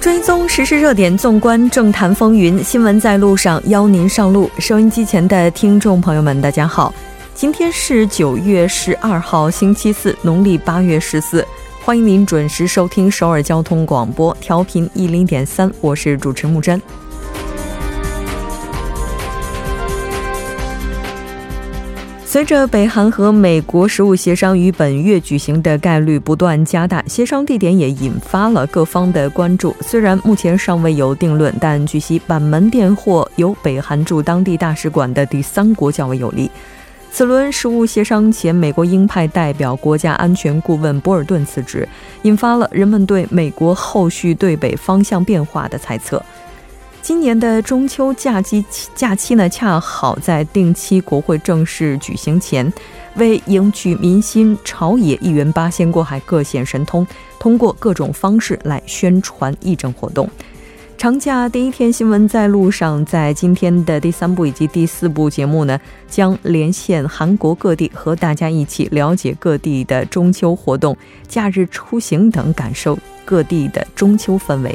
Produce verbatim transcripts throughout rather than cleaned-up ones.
追踪时事热点，纵观政坛风云，新闻在路上邀您上路。收音机前的听众朋友们大家好， 今天是九月十二号星期四， 农历八月十四， 欢迎您准时收听首尔交通广播， 调频十点三， 我是主持木真。 随着北韩和美国实务协商于本月举行的概率不断加大， 协商地点也引发了各方的关注。 虽然目前尚未有定论， 但据悉板门店或由北韩驻当地大使馆的第三国较为有利。 此轮实务协商前， 美国鹰派代表国家安全顾问博尔顿辞职， 引发了人们对美国后续对北方向变化的猜测。 今年的中秋假期呢， 恰好在定期国会正式举行前， 为迎取民心， 朝野议员八仙过海各显神通， 通过各种方式来宣传议政活动。 长假第一天新闻在路上在今天的第三部以及第四部节目呢， 将连线韩国各地和大家一起了解各地的中秋活动， 假日出行等， 感受各地的中秋氛围。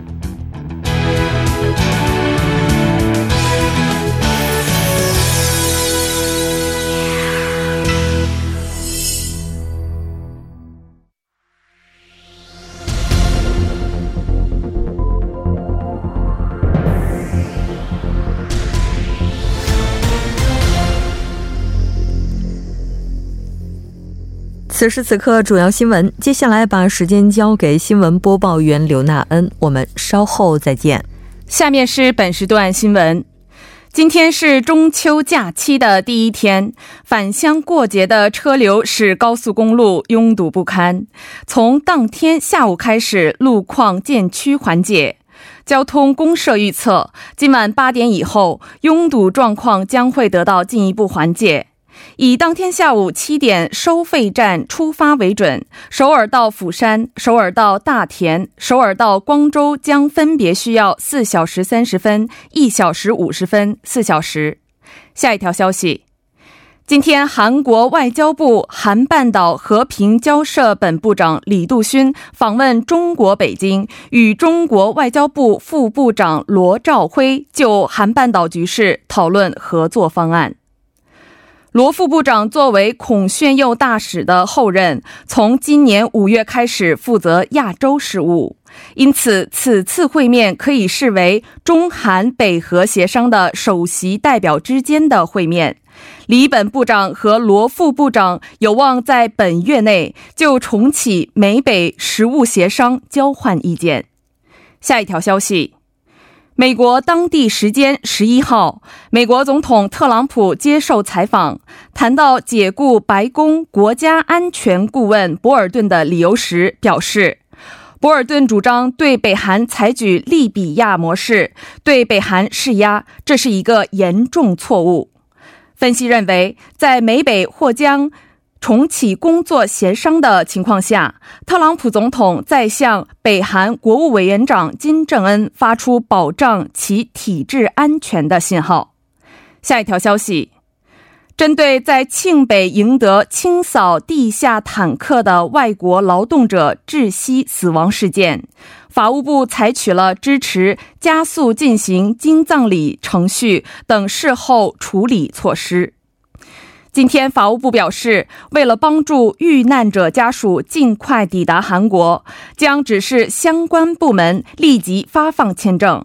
此时此刻主要新闻， 接下来把时间交给新闻播报员刘娜恩， 我们稍后再见。 下面是本时段新闻。 今天是中秋假期的第一天， 返乡过节的车流使高速公路拥堵不堪， 从当天下午开始， 路况渐趋缓解。 交通公社预测， 今晚八点以后， 拥堵状况将会得到进一步缓解。 以当天下午七点 收费站出发为准， 首尔到釜山、 首尔到大田、 首尔到光州 将分别需要 四小时三十分、 一小时五十分、 四小时。 下一条消息， 今天韩国外交部 韩半岛和平交涉本部长李度勋 访问中国北京， 与中国外交部副部长罗兆辉 就韩半岛局势讨论合作方案。 罗副部长作为孔铉佑大使的后任， 从今年五月开始负责亚洲事务， 因此此次会面可以视为中韩北核协商的首席代表之间的会面。 李本部长和罗副部长有望在本月内 就重启美北实务协商交换意见。 下一条消息， 美国当地时间十一号， 美国总统特朗普接受采访， 谈到解雇白宫国家安全顾问博尔顿的理由时， 表示 博尔顿主张对北韩采取利比亚模式， 对北韩施压， 这是一个严重错误。 分析认为， 在美北或将 重启工作协商的情况下， 特朗普总统在向北韩国务委员长金正恩发出保障其体制安全的信号。 下一条消息， 针对在庆北营德清扫地下坦克的外国劳动者窒息死亡事件， 法务部采取了支持加速进行殡葬礼程序等事后处理措施。 今天法务部表示， 为了帮助遇难者家属尽快抵达韩国， 将指示相关部门立即发放签证。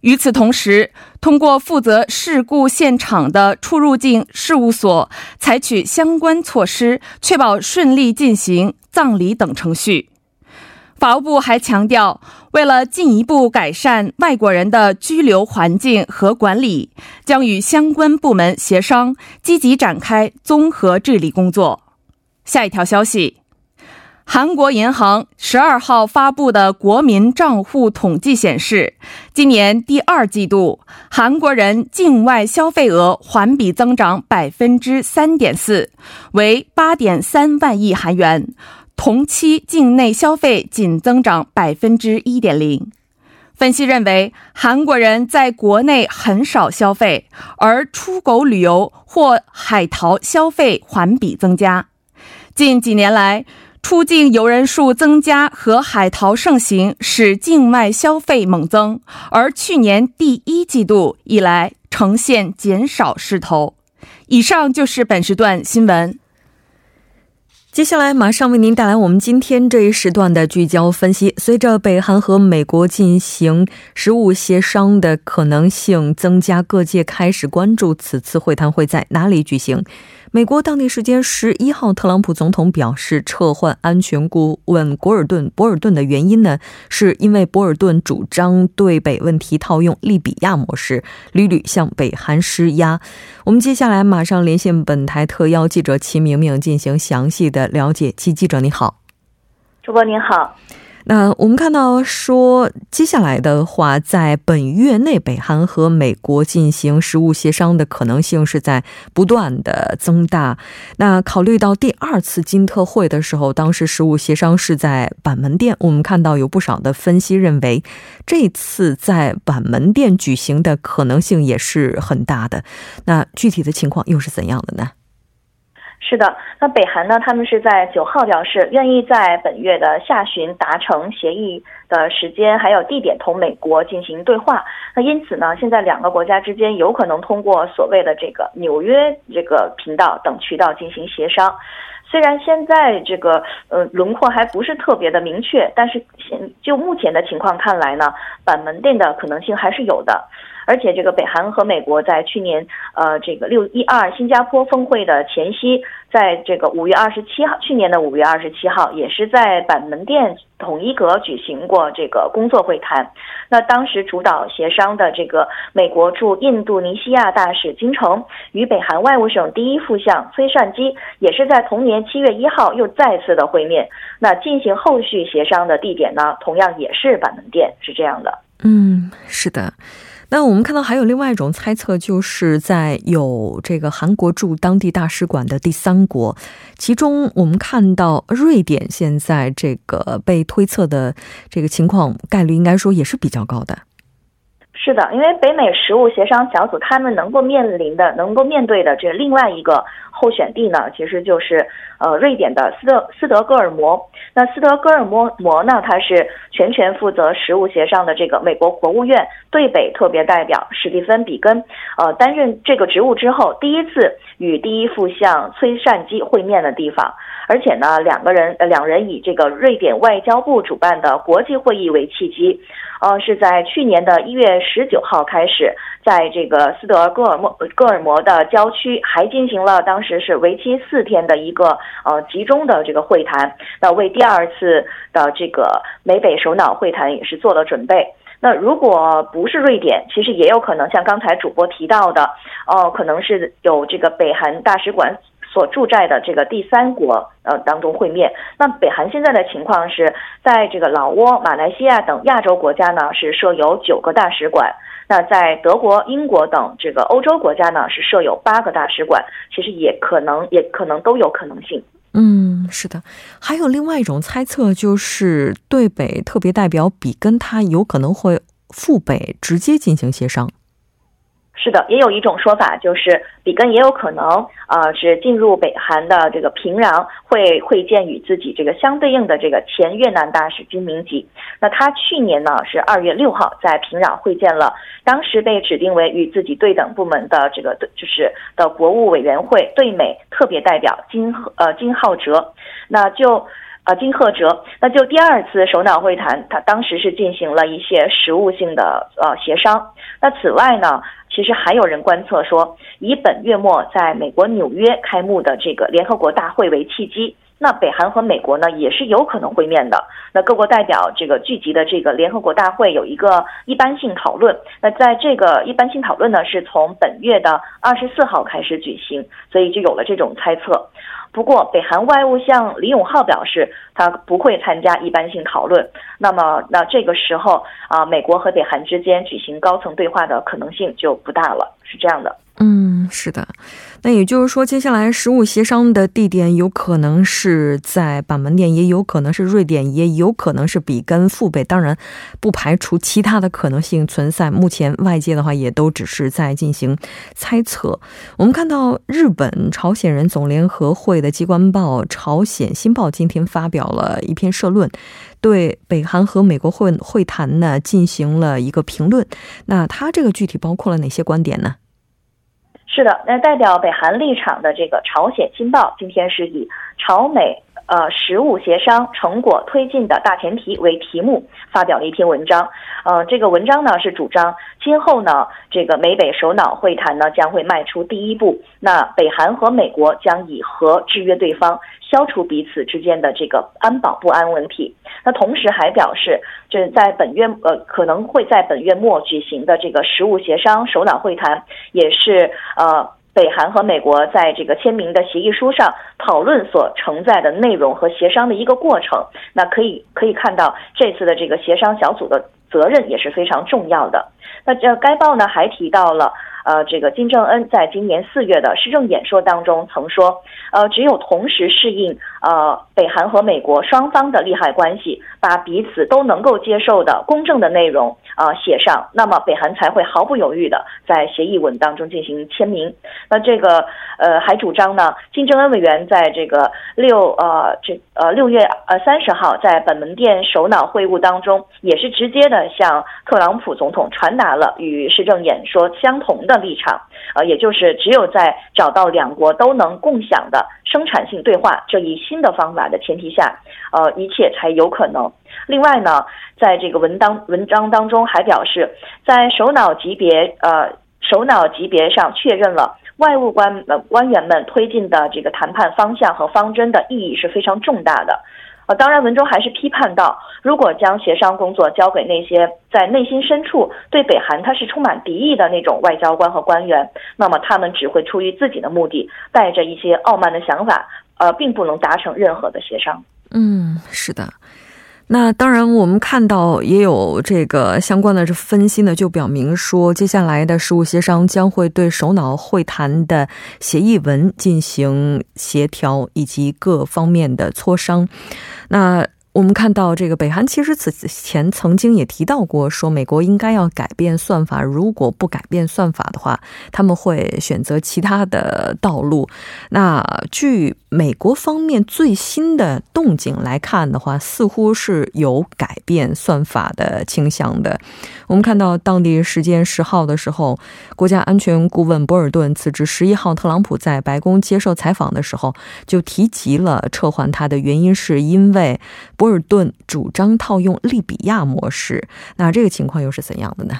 与此同时， 通过负责事故现场的出入境事务所， 采取相关措施， 确保顺利进行葬礼等程序。法务部还强调，为了进一步改善外国人的居留环境和管理，将与相关部门协商，积极展开综合治理工作。下一条消息， 韩国银行 十二号发布的国民账户统计显示， 今年第二季度 韩国人境外消费额环比增长百分之三点四， 为 八点三万亿韩元， 同期境内消费仅增长百分之一点零。 分析认为， 韩国人在国内很少消费， 而出国旅游或海淘消费环比增加。 近几年来， 出境游人数增加和海淘盛行使境外消费猛增， 而去年第一季度以来呈现减少势头。 以上就是本时段新闻。 接下来马上为您带来我们今天这一时段的聚焦分析。 随着北韩和美国进行实务协商的可能性增加，各界开始关注此次会谈会在哪里举行。 美国当地时间十一号， 特朗普总统表示撤换安全顾问博尔顿博尔顿的原因呢， 是因为博尔顿主张对北问题套用利比亚模式， 屡屡向北韩施压。 我们接下来马上连线本台特邀记者齐明明进行详细的了解。齐记者你好。 主播您好。 那我们看到说接下来的话， 在本月内北韩和美国进行实务协商的可能性是在不断的增大。 那考虑到第二次金特会的时候， 当时实务协商是在板门店， 我们看到有不少的分析认为， 这次在板门店举行的可能性也是很大的。 那具体的情况又是怎样的呢？ 是的，那北韩呢，他们是在 九号 表示愿意在本月的下旬达成协议的时间还有地点同美国进行对话。 那因此呢，现在两个国家之间有可能通过所谓的这个纽约这个频道等渠道进行协商。 虽然现在这个轮廓还不是特别的明确，但是就目前的情况看来呢，板门店的可能性还是有的。 而且这个北韩和美国在去年呃这个六一二新加坡峰会的前夕， 在这个五月二十七号， 去年的五月二十七号， 也是在板门店统一阁举行过这个工作会谈。 那当时主导协商的这个美国驻印度尼西亚大使金城与北韩外务省第一副相崔善基， 也是在同年七月一号 又再次的会面。 那进行后续协商的地点呢， 同样也是板门店。 是这样的。 嗯，是的。 那我们看到还有另外一种猜测， 就是在有这个韩国驻当地大使馆的第三国， 其中我们看到瑞典现在这个被推测的这个情况概率应该说也是比较高的。 是的，因为北美实务协商小组他们能够面临的能够面对的这另外一个 候选地呢，其实就是呃瑞典的斯德斯德哥尔摩。 那斯德哥尔摩呢，他是全权负责实务协商的这个美国国务院对北特别代表史蒂芬比根呃担任这个职务之后，第一次与第一副相崔善基会面的地方。 而且呢，两个人呃两人以这个瑞典外交部主办的国际会议为契机， 呃是在去年的一月十九号开始， 在这个斯德哥尔摩哥尔摩的郊区还进行了 当时是为期四天的一个呃集中的这个会谈， 那为第二次的这个美北首脑会谈也是做了准备。 那如果不是瑞典， 其实也有可能像刚才主播提到的， 呃可能是有这个北韩大使馆 所驻在的这个第三国呃当中会面。 那北韩现在的情况是在这个老挝、马来西亚等亚洲国家呢，是设有九个大使馆， 那在德国、英国等这个欧洲国家呢，是设有八个大使馆。 其实也可能也可能都有可能性。 嗯，是的，还有另外一种猜测， 就是对北特别代表比根他有可能会赴北直接进行协商。 是的，也有一种说法， 就是比根也有可能呃是进入北韩的这个平壤， 会会见与自己这个相对应的这个前越南大使金明吉。 那他去年呢是二月六号 在平壤会见了 当时被指定为与自己对等部门的这个 就是的国务委员会 对美特别代表金呃金浩哲。 那就 呃金赫哲， 那就第二次首脑会谈， 他当时是进行了一些实务性的呃协商。 那此外呢， 其实还有人观测说，以本月末在美国纽约开幕的这个联合国大会为契机，那北韩和美国呢也是有可能会面的。那各国代表这个聚集的这个联合国大会有一个一般性讨论，那在这个一般性讨论呢是从本月的二十四号开始举行，所以就有了这种猜测。不过北韩外务相李永浩表示他不会参加一般性讨论，那么那这个时候啊，美国和北韩之间举行高层对话的可能性就不大了，是这样的。嗯，是的。那也就是说接下来实务协商的地点有可能是在板门店，也有可能是瑞典，也有可能是比根父辈，当然不排除其他的可能性存在，目前外界的话也都只是在进行猜测。我们看到日本朝鲜人总联合会的机关报朝鲜新报今天发表了一篇社论，对北韩和美国 会, 会谈呢进行了一个评论。那它这个具体包括了哪些观点呢？是的，那代表北韩立场的这个朝鲜新报今天是以朝美呃实务协商成果推进的大前提为题目发表了一篇文章。呃这个文章呢是主张今后呢这个美北首脑会谈呢将会迈出第一步，那北韩和美国将以核制约对方，消除彼此之间的这个安保不安问题。那同时还表示，就是在本月呃可能会在本月末举行的这个实务协商首脑会谈，也是呃北韩和美国在这个签名的协议书上讨论所承载的内容和协商的一个过程。那可以可以看到，这次的这个协商小组的责任也是非常重要的。那这该报呢还提到了呃，这个金正恩在今年四月的施政演说当中曾说，呃，只有同时适应呃北韩和美国双方的利害关系，把彼此都能够接受的公正的内容呃写上，那么北韩才会毫不犹豫的在协议文当中进行签名。那这个呃还主张呢，金正恩委员在这个六呃这呃六月呃三十号在板门店首脑会晤当中，也是直接的向特朗普总统传达了与施政演说相同的立场，呃，也就是只有在找到两国都能共享的生产性对话这一新的方法的前提下，呃，一切才有可能。另外呢，在这个文章文章当中还表示，在首脑级别呃首脑级别上确认了外务官、呃、官员们推进的这个谈判方向和方针的意义是非常重大的。呃，当然文中还是批判到，如果将协商工作交给那些在内心深处对北韩他是充满敌意的那种外交官和官员，那么他们只会出于自己的目的，带着一些傲慢的想法，呃，并不能达成任何的协商。嗯，是的。那当然我们看到也有这个相关的分析呢，就表明说接下来的实务协商将会对首脑会谈的协议文进行协调以及各方面的磋商。那我们看到这个北韩其实此前曾经也提到过，说美国应该要改变算法，如果不改变算法的话，他们会选择其他的道路。那据美国方面最新的动静来看的话，似乎是有改变算法的倾向的。我们看到当地时间十号的时候，国家安全顾问博尔顿辞职，十一号特朗普在白宫接受采访的时候就提及了撤换他的原因，是因为博尔顿主张套用利比亚模式。那这个情况又是怎样的呢？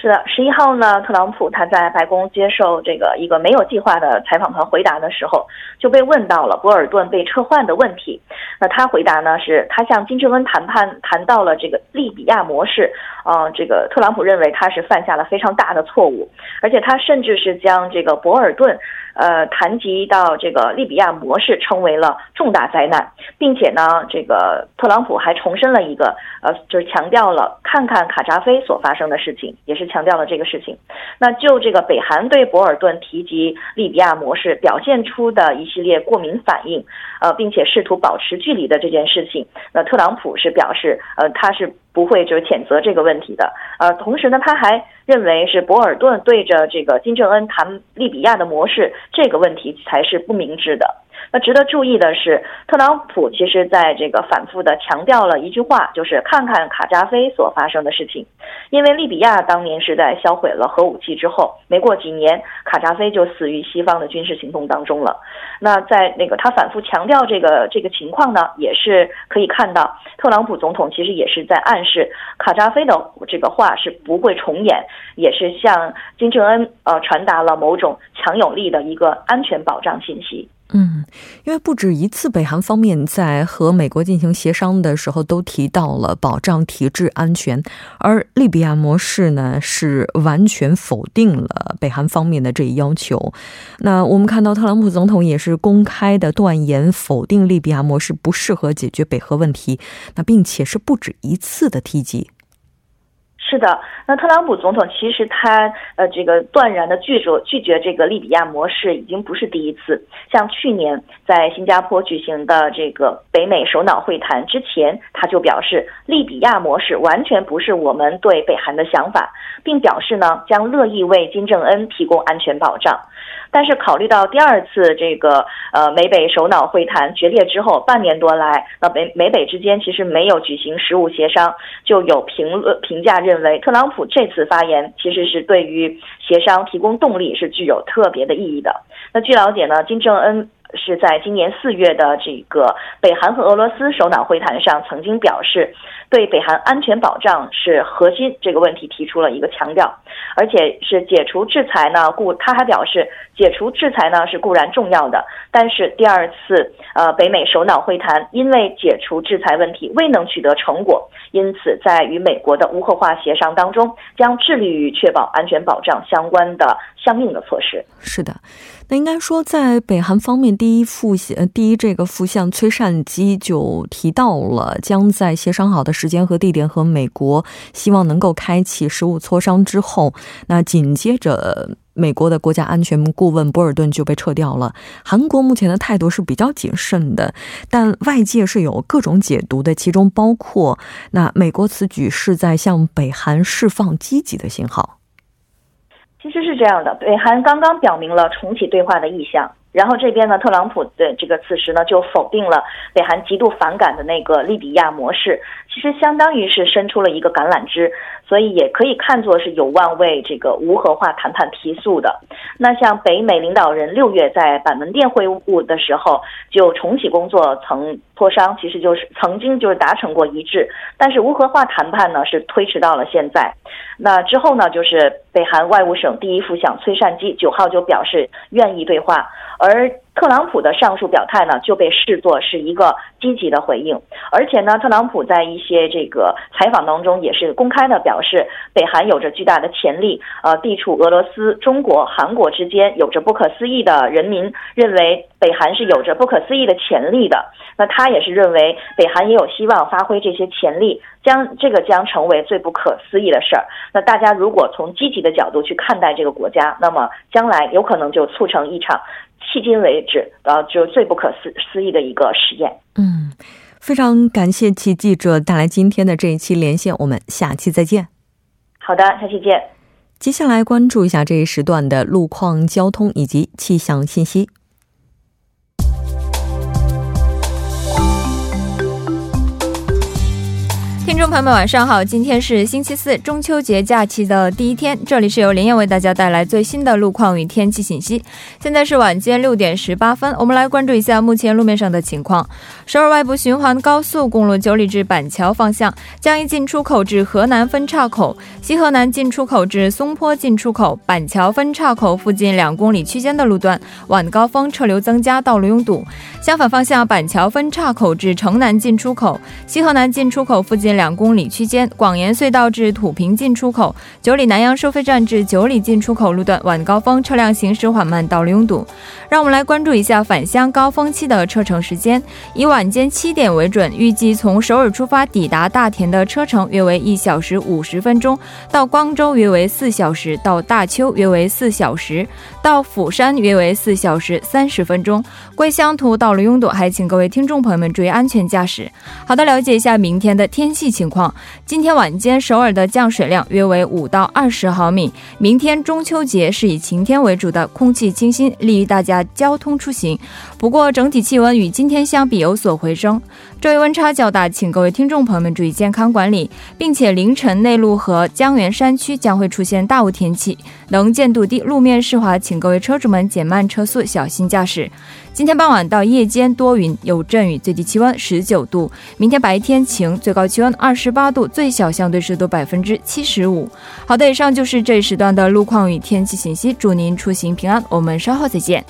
是的，十一号呢，特朗普他在白宫接受这个一个没有计划的采访团回答的时候，就被问到了博尔顿被撤换的问题。那他回答呢是，他向金正恩谈判谈到了这个利比亚模式，呃，这个特朗普认为他是犯下了非常大的错误，而且他甚至是将这个博尔顿呃，谈及到这个利比亚模式成为了重大灾难，并且呢，这个特朗普还重申了一个，呃，就是强调了看看卡扎菲所发生的事情，也是强调了这个事情。那就这个北韩对博尔顿提及利比亚模式表现出的一系列过敏反应，呃，并且试图保持距离的这件事情，那特朗普是表示，呃，他是不会就是谴责这个问题的。呃，同时呢，他还认为是博尔顿对着这个金正恩谈利比亚的模式这个问题才是不明智的。那值得注意的是，特朗普其实在这个反复的强调了一句话，就是看看卡扎菲所发生的事情。因为利比亚当年是在销毁了核武器之后，没过几年，卡扎菲就死于西方的军事行动当中了。那在那个他反复强调这个这个情况呢，也是可以看到，特朗普总统其实也是在暗示卡扎菲的这个话是不会重演，也是向金正恩呃传达了某种强有力的一个安全保障信息。因为不止一次北韩方面在和美国进行协商的时候都提到了保障提质安全，而利比亚模式呢是完全否定了北韩方面的这一要求。那我们看到特朗普总统也是公开的断言否定利比亚模式不适合解决北核问题，那并且是不止一次的提及。 是的，那特朗普总统其实他呃这个断然的拒绝拒绝这个利比亚模式已经不是第一次，像去年在新加坡举行的这个北美首脑会谈之前，他就表示利比亚模式完全不是我们对北韩的想法，并表示呢将乐意为金正恩提供安全保障。但是考虑到第二次这个呃美北首脑会谈决裂之后，半年多来那美美北之间其实没有举行实务协商，就有评评价认为 特朗普这次发言其实是对于协商提供动力是具有特别的意义的。那据了解呢，金正恩 是在今年四月的这个北韩和俄罗斯首脑会谈上曾经表示，对北韩安全保障是核心这个问题提出了一个强调，而且是解除制裁呢，故他还表示解除制裁呢是固然重要的，但是第二次呃北美首脑会谈因为解除制裁问题未能取得成果，因此在与美国的无核化协商当中将致力于确保安全保障相关的相应的措施。是的，那应该说在北韩方面 第一副相崔善基就提到了，将在协商好的时间和地点和美国，希望能够开启实务磋商之后，那紧接着 美国的国家安全顾问博尔顿就被撤掉了，韩国目前的态度是比较谨慎的，但外界是有各种解读的，其中包括那美国此举是在向北韩释放积极的信号。其实是这样的，北韩刚刚表明了重启对话的意向， 然后这边呢特朗普的这个此时呢就否定了北韩极度反感的那个利比亚模式。其实相当于是伸出了一个橄榄枝，所以也可以看作是有望为这个无核化谈判提速的。那像北美领导人六月在板门店会晤的时候就重启工作曾磋商，其实就是曾经就是达成过一致，但是无核化谈判呢是推迟到了现在。那之后呢就是北韩外务省第一副相崔善基九号就表示愿意对话， 而特朗普的上述表态呢就被视作是一个积极的回应，而且呢特朗普在一些这个采访当中也是公开的表示，北韩有着巨大的潜力，呃地处俄罗斯、中国、韩国之间有着不可思议的人民认为北韩是有着不可思议的潜力的。那他也是认为北韩也有希望发挥这些潜力，将这个将成为最不可思议的事儿。那大家如果从积极的角度去看待这个国家，那么将来有可能就促成一场 迄今为止，就最不可思议的一个实验。嗯，非常感谢戚记者带来今天的这一期连线，我们下期再见。好的，下期见。接下来关注一下这一时段的路况、交通以及气象信息。 听众朋友们晚上好，今天是星期四中秋节假期的第一天，这里是由林燕为大家带来最新的路况与天气信息。 现在是晚间六点十八分， 我们来关注一下目前路面上的情况。 首尔外部循环高速公路九里至板桥方向，江一进出口至河南分岔口、 西河南进出口至松坡进出口、 板桥分岔口附近两公里区间的路段 晚高峰车流增加，道路拥堵。 相反方向板桥分岔口至城南进出口、 西河南进出口附近两公里区间、 广延隧道至土平进出口、 九里南阳收费站至九里进出口路段 晚高峰车辆行驶缓慢，道路拥堵。 让我们来关注一下返乡高峰期的车程时间， 以晚间七点为准， 预计从首尔出发抵达大田的车程约为 一小时五十分钟， 到光州约为四小时， 到大邱约为四小时， 到釜山约为四小时三十分钟。 归乡途道路拥堵， 还请各位听众朋友们注意安全驾驶。 好的，了解一下明天的天气情况。 今天晚间首尔的降水量约为五到二十毫米， 明天中秋节是以晴天为主的，空气清新， 利于大家交通出行。 不过整体气温与今天相比有所回升， 昼夜温差较大， 请各位听众朋友们注意健康管理， 并且凌晨内陆和江原山区将会出现大雾天气， 能见度低，路面湿滑， 请各位车主们减慢车速， 小心驾驶。 今天傍晚到夜间多云有阵雨， 最低气温十九度， 明天白天晴， 最高气温二十八度， 最小相对湿度百分之七十五。 好的，以上就是这一时段的路况与天气信息，祝您出行平安，我们稍后再见。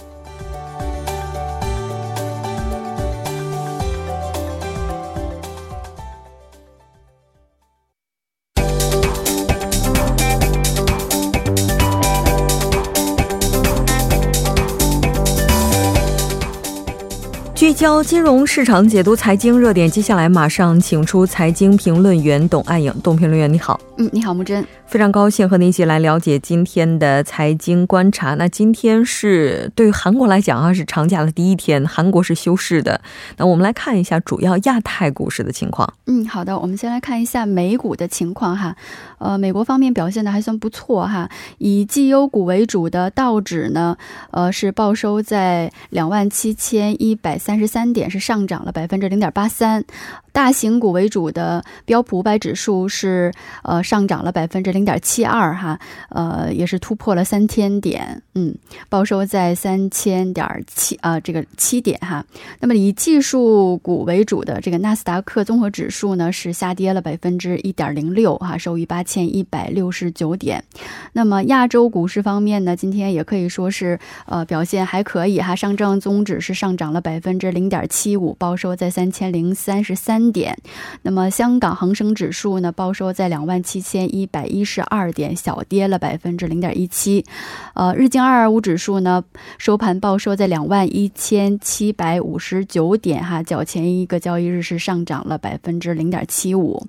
聚焦金融市场解读财经热点，接下来马上请出财经评论员董爱颖。董评论员你好。 嗯，你好木真。 非常高兴和您一起来了解今天的财经观察。 那今天是对于韩国来讲啊，是长假的第一天， 韩国是休市的。那我们来看一下主要亚太股市的情况。 嗯，好的，我们先来看一下美股的情况哈。 呃，美国方面表现的还算不错哈。 以绩优股为主的道指呢 呃，是报收在 两万七千一百三十三点， 是上涨了 百分之零点八三。 大型股为主的标普五百指数是 呃 上涨了 百分之零点七二 哈， 呃， 也是突破了三千点， 嗯， 报收在 三千点七 啊， 这个 七点 哈。 那么以技术股为主的这个 纳斯达克综合指数呢 是下跌了 百分之一点零六 哈， 收于 八千一百六十九点。 那么亚洲股市方面呢， 今天也可以说是 呃 表现还可以 哈， 上证综指 是上涨了 百分之零点七五， 报收在 三千零三十三点。 那么香港恒生指数呢 报收在 两万七千一百一十二点， 小跌了 百分之零点一七。 呃， 日经二二五指数呢 收盘报收在 两万一千七百五十九点哈， 较前一个交易日是上涨了 百分之零点七五。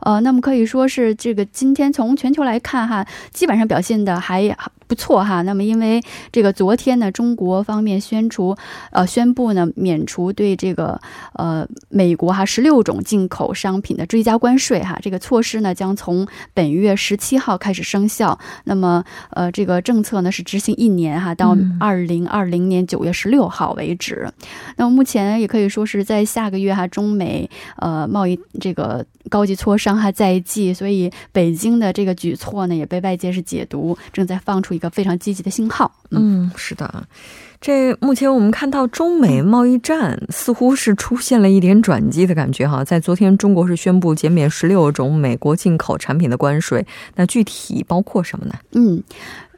呃， 那么可以说是这个今天从全球来看哈， 基本上表现的还 不错哈。那么因为这个昨天呢， 中国方面宣布 呃 宣布呢 免除对这个 呃 美国哈 十六种进口商品的追加关税哈， 这个措施呢 将从本月十七号 开始生效。 那么 呃 这个政策呢 是执行一年哈， 到二零二零年九月十六号 为止。 那么目前也可以说是在下个月哈， 中美 呃 贸易这个高级磋商哈 在即， 所以北京的这个举措呢 也被外界是解读 正在放出一个 非常积极的信号。 嗯，是的。 这目前我们看到中美贸易战似乎是出现了一点转机的感觉哈。 在昨天中国是宣布减免 十六种美国进口产品的关税， 那具体包括什么呢？ 嗯，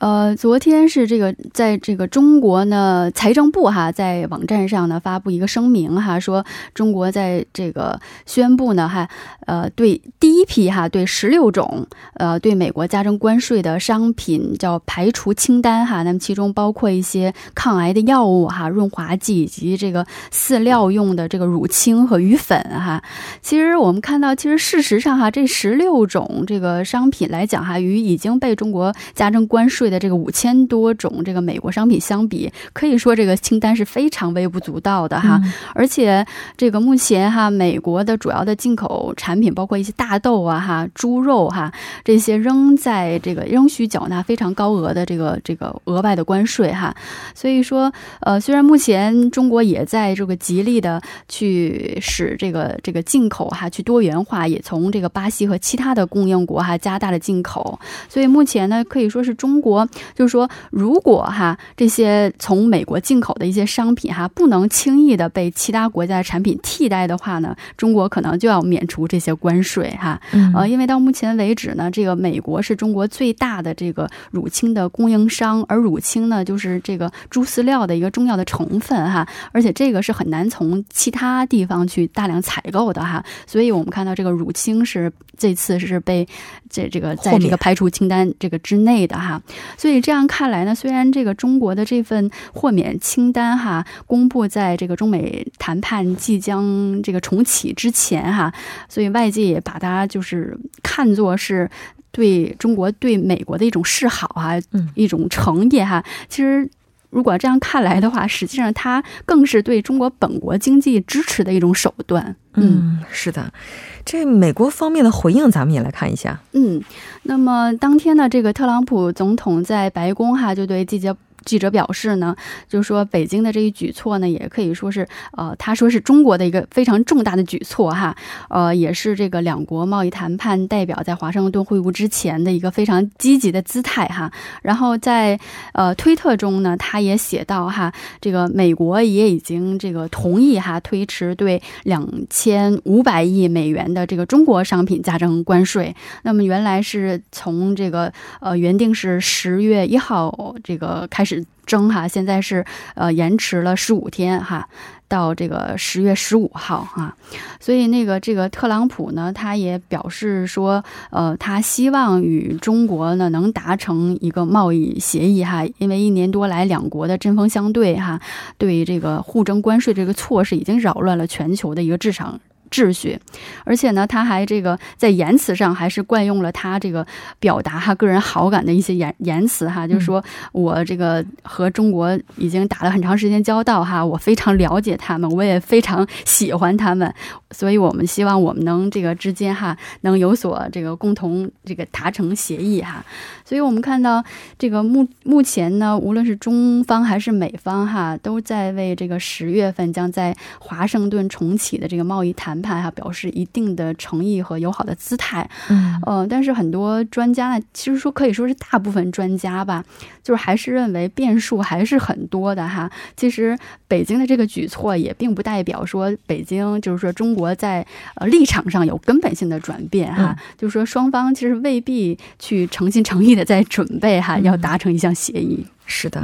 呃， 昨天是这个在这个中国呢， 财政部哈 在网站上呢 发布一个声明哈， 说中国在这个宣布呢哈， 呃 对第一批哈， 对十六种 呃 对美国加征关税的商品 叫排除清单哈。 那么其中包括一些抗癌的药物哈， 润滑剂以及这个饲料用的这个乳清和鱼粉哈。 其实我们看到其实事实上哈， 这十六种这个商品来讲哈， 与已经被中国加征关税 的这个五千多种这个美国商品相比， 可以说这个清单是非常微不足道的哈。 而且这个目前哈， 美国的主要的进口产品 包括一些大豆啊哈， 猪肉哈， 这些仍在这个 仍需缴纳 非常高额的这个这个额外的关税哈。 所以说 呃 虽然目前中国也在这个极力的去使这个这个进口哈 去多元化， 也从这个巴西和其他的供应国哈 加大了进口。 所以目前呢 可以说是中国 就是说如果哈 这些从美国进口的一些商品哈 不能轻易的被其他国家的产品替代的话呢， 中国可能就要免除这些关税哈。 呃 因为到目前为止呢， 这个美国是中国最大的这个乳清的供应商， 而乳清呢 就是这个猪饲料的一个重要的成分哈， 而且这个是很难从其他地方去大量采购的哈。 所以我们看到这个乳清是这次是被这这个在这个排除清单这个之内的哈。 所以这样看来呢， 虽然这个中国的这份豁免清单哈 公布在这个中美谈判即将这个重启之前哈， 所以外界也把它就是看作是 对中国对美国的一种示好啊， 一种诚意哈。 其实 如果这样看来的话， 实际上它更是对中国本国经济支持的一种手段。 嗯，是的。 这美国方面的回应咱们也来看一下。 嗯， 那么当天呢， 这个特朗普总统在白宫哈 就对记者 记者表示呢， 就是说北京的这一举措呢， 也可以说是 呃 他说是中国的一个非常重大的举措哈， 呃 也是这个两国贸易谈判代表在华盛顿会晤之前的一个非常积极的姿态哈。 然后在 呃 推特中呢， 他也写到哈， 这个美国也已经这个同意哈， 推迟对 两千五百亿美元的这个中国商品加征关税。 那么原来是从这个呃原定是十月一号这个开始 开始争哈，现在是呃延迟了十五天哈， 到这个十月十五号哈。 所以那个这个特朗普呢，他也表示说呃他希望与中国呢能达成一个贸易协议哈，因为一年多来两国的针锋相对哈，对这个互征关税这个措施已经扰乱了全球的一个市场 秩序。而且呢他还这个在言辞上还是惯用了他这个表达哈个人好感的一些言言辞哈，就是说我这个和中国已经打了很长时间交道哈，我非常了解他们，我也非常喜欢他们，所以我们希望我们能这个之间哈能有所这个共同这个达成协议哈。所以我们看到这个目目前呢，无论是中方还是美方哈，都在为这个十月份将在华盛顿重启的这个贸易谈判哈 表示一定的诚意和友好的姿态。 嗯，但是很多专家呢，其实说可以说是大部分专家吧，就是还是认为变数还是很多的哈。其实北京的这个举措也并不代表说北京就是说中国在立场上有根本性的转变哈，就是说双方其实未必去诚心诚意的在准备哈，要达成一项协议。是的。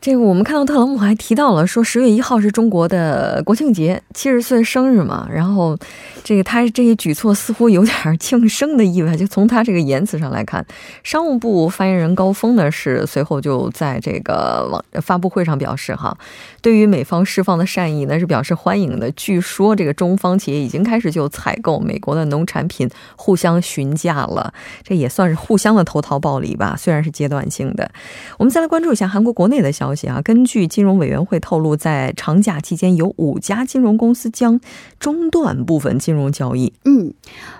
这个我们看到特朗普还提到了说十月一号是中国的国庆节，七十岁生日嘛，然后这个他这些举措似乎有点庆生的意味，就从他这个言辞上来看，商务部发言人高峰呢是随后就在这个发布会上表示哈，对于美方释放的善意呢是表示欢迎的，据说这个中方企业已经开始就采购美国的农产品互相询价了，这也算是互相的投桃报李吧，虽然是阶段性的。我们再来关注一下韩国国内的 消息啊，根据金融委员会透露，在长假期间有五家金融公司将中断部分金融交易。 嗯，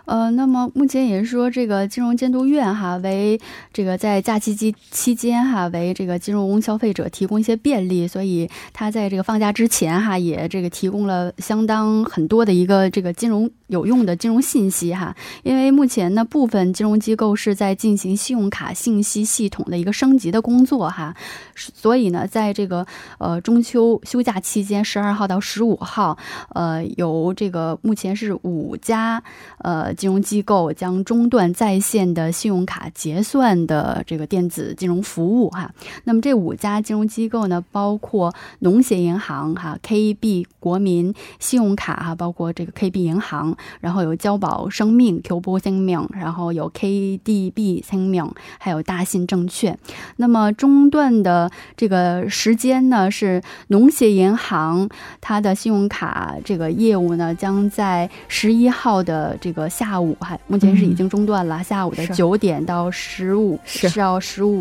呃那么目前也是说这个金融监督院哈为这个在假期期间哈为这个金融消费者提供一些便利，所以他在这个放假之前哈也这个提供了相当很多的一个这个金融有用的金融信息哈。因为目前呢部分金融机构是在进行信用卡信息系统的一个升级的工作哈，所以呢在这个呃中秋休假期间 十二号到十五号 呃由这个目前是五家 呃金融机构将中断在线的信用卡结算的这个电子金融服务哈。那么这五家金融机构呢，包括农协银行哈、 케이비 国民信用卡哈，包括这个 케이비 银行，然后有交保生命 교보생명， 然后有 케이디비 생명， 还有大信证券。那么中断的这个时间呢，是农协银行 它的信用卡这个业务呢将在 十一号的这个下午， 目前是已经中断了， 下午的九点到十五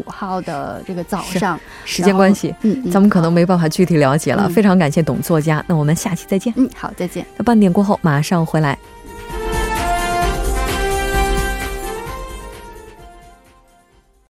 号的这个早上。时间关系咱们可能没办法具体了解了。非常感谢董作家，那我们下期再见。嗯，好，再见。那半点过后马上回来。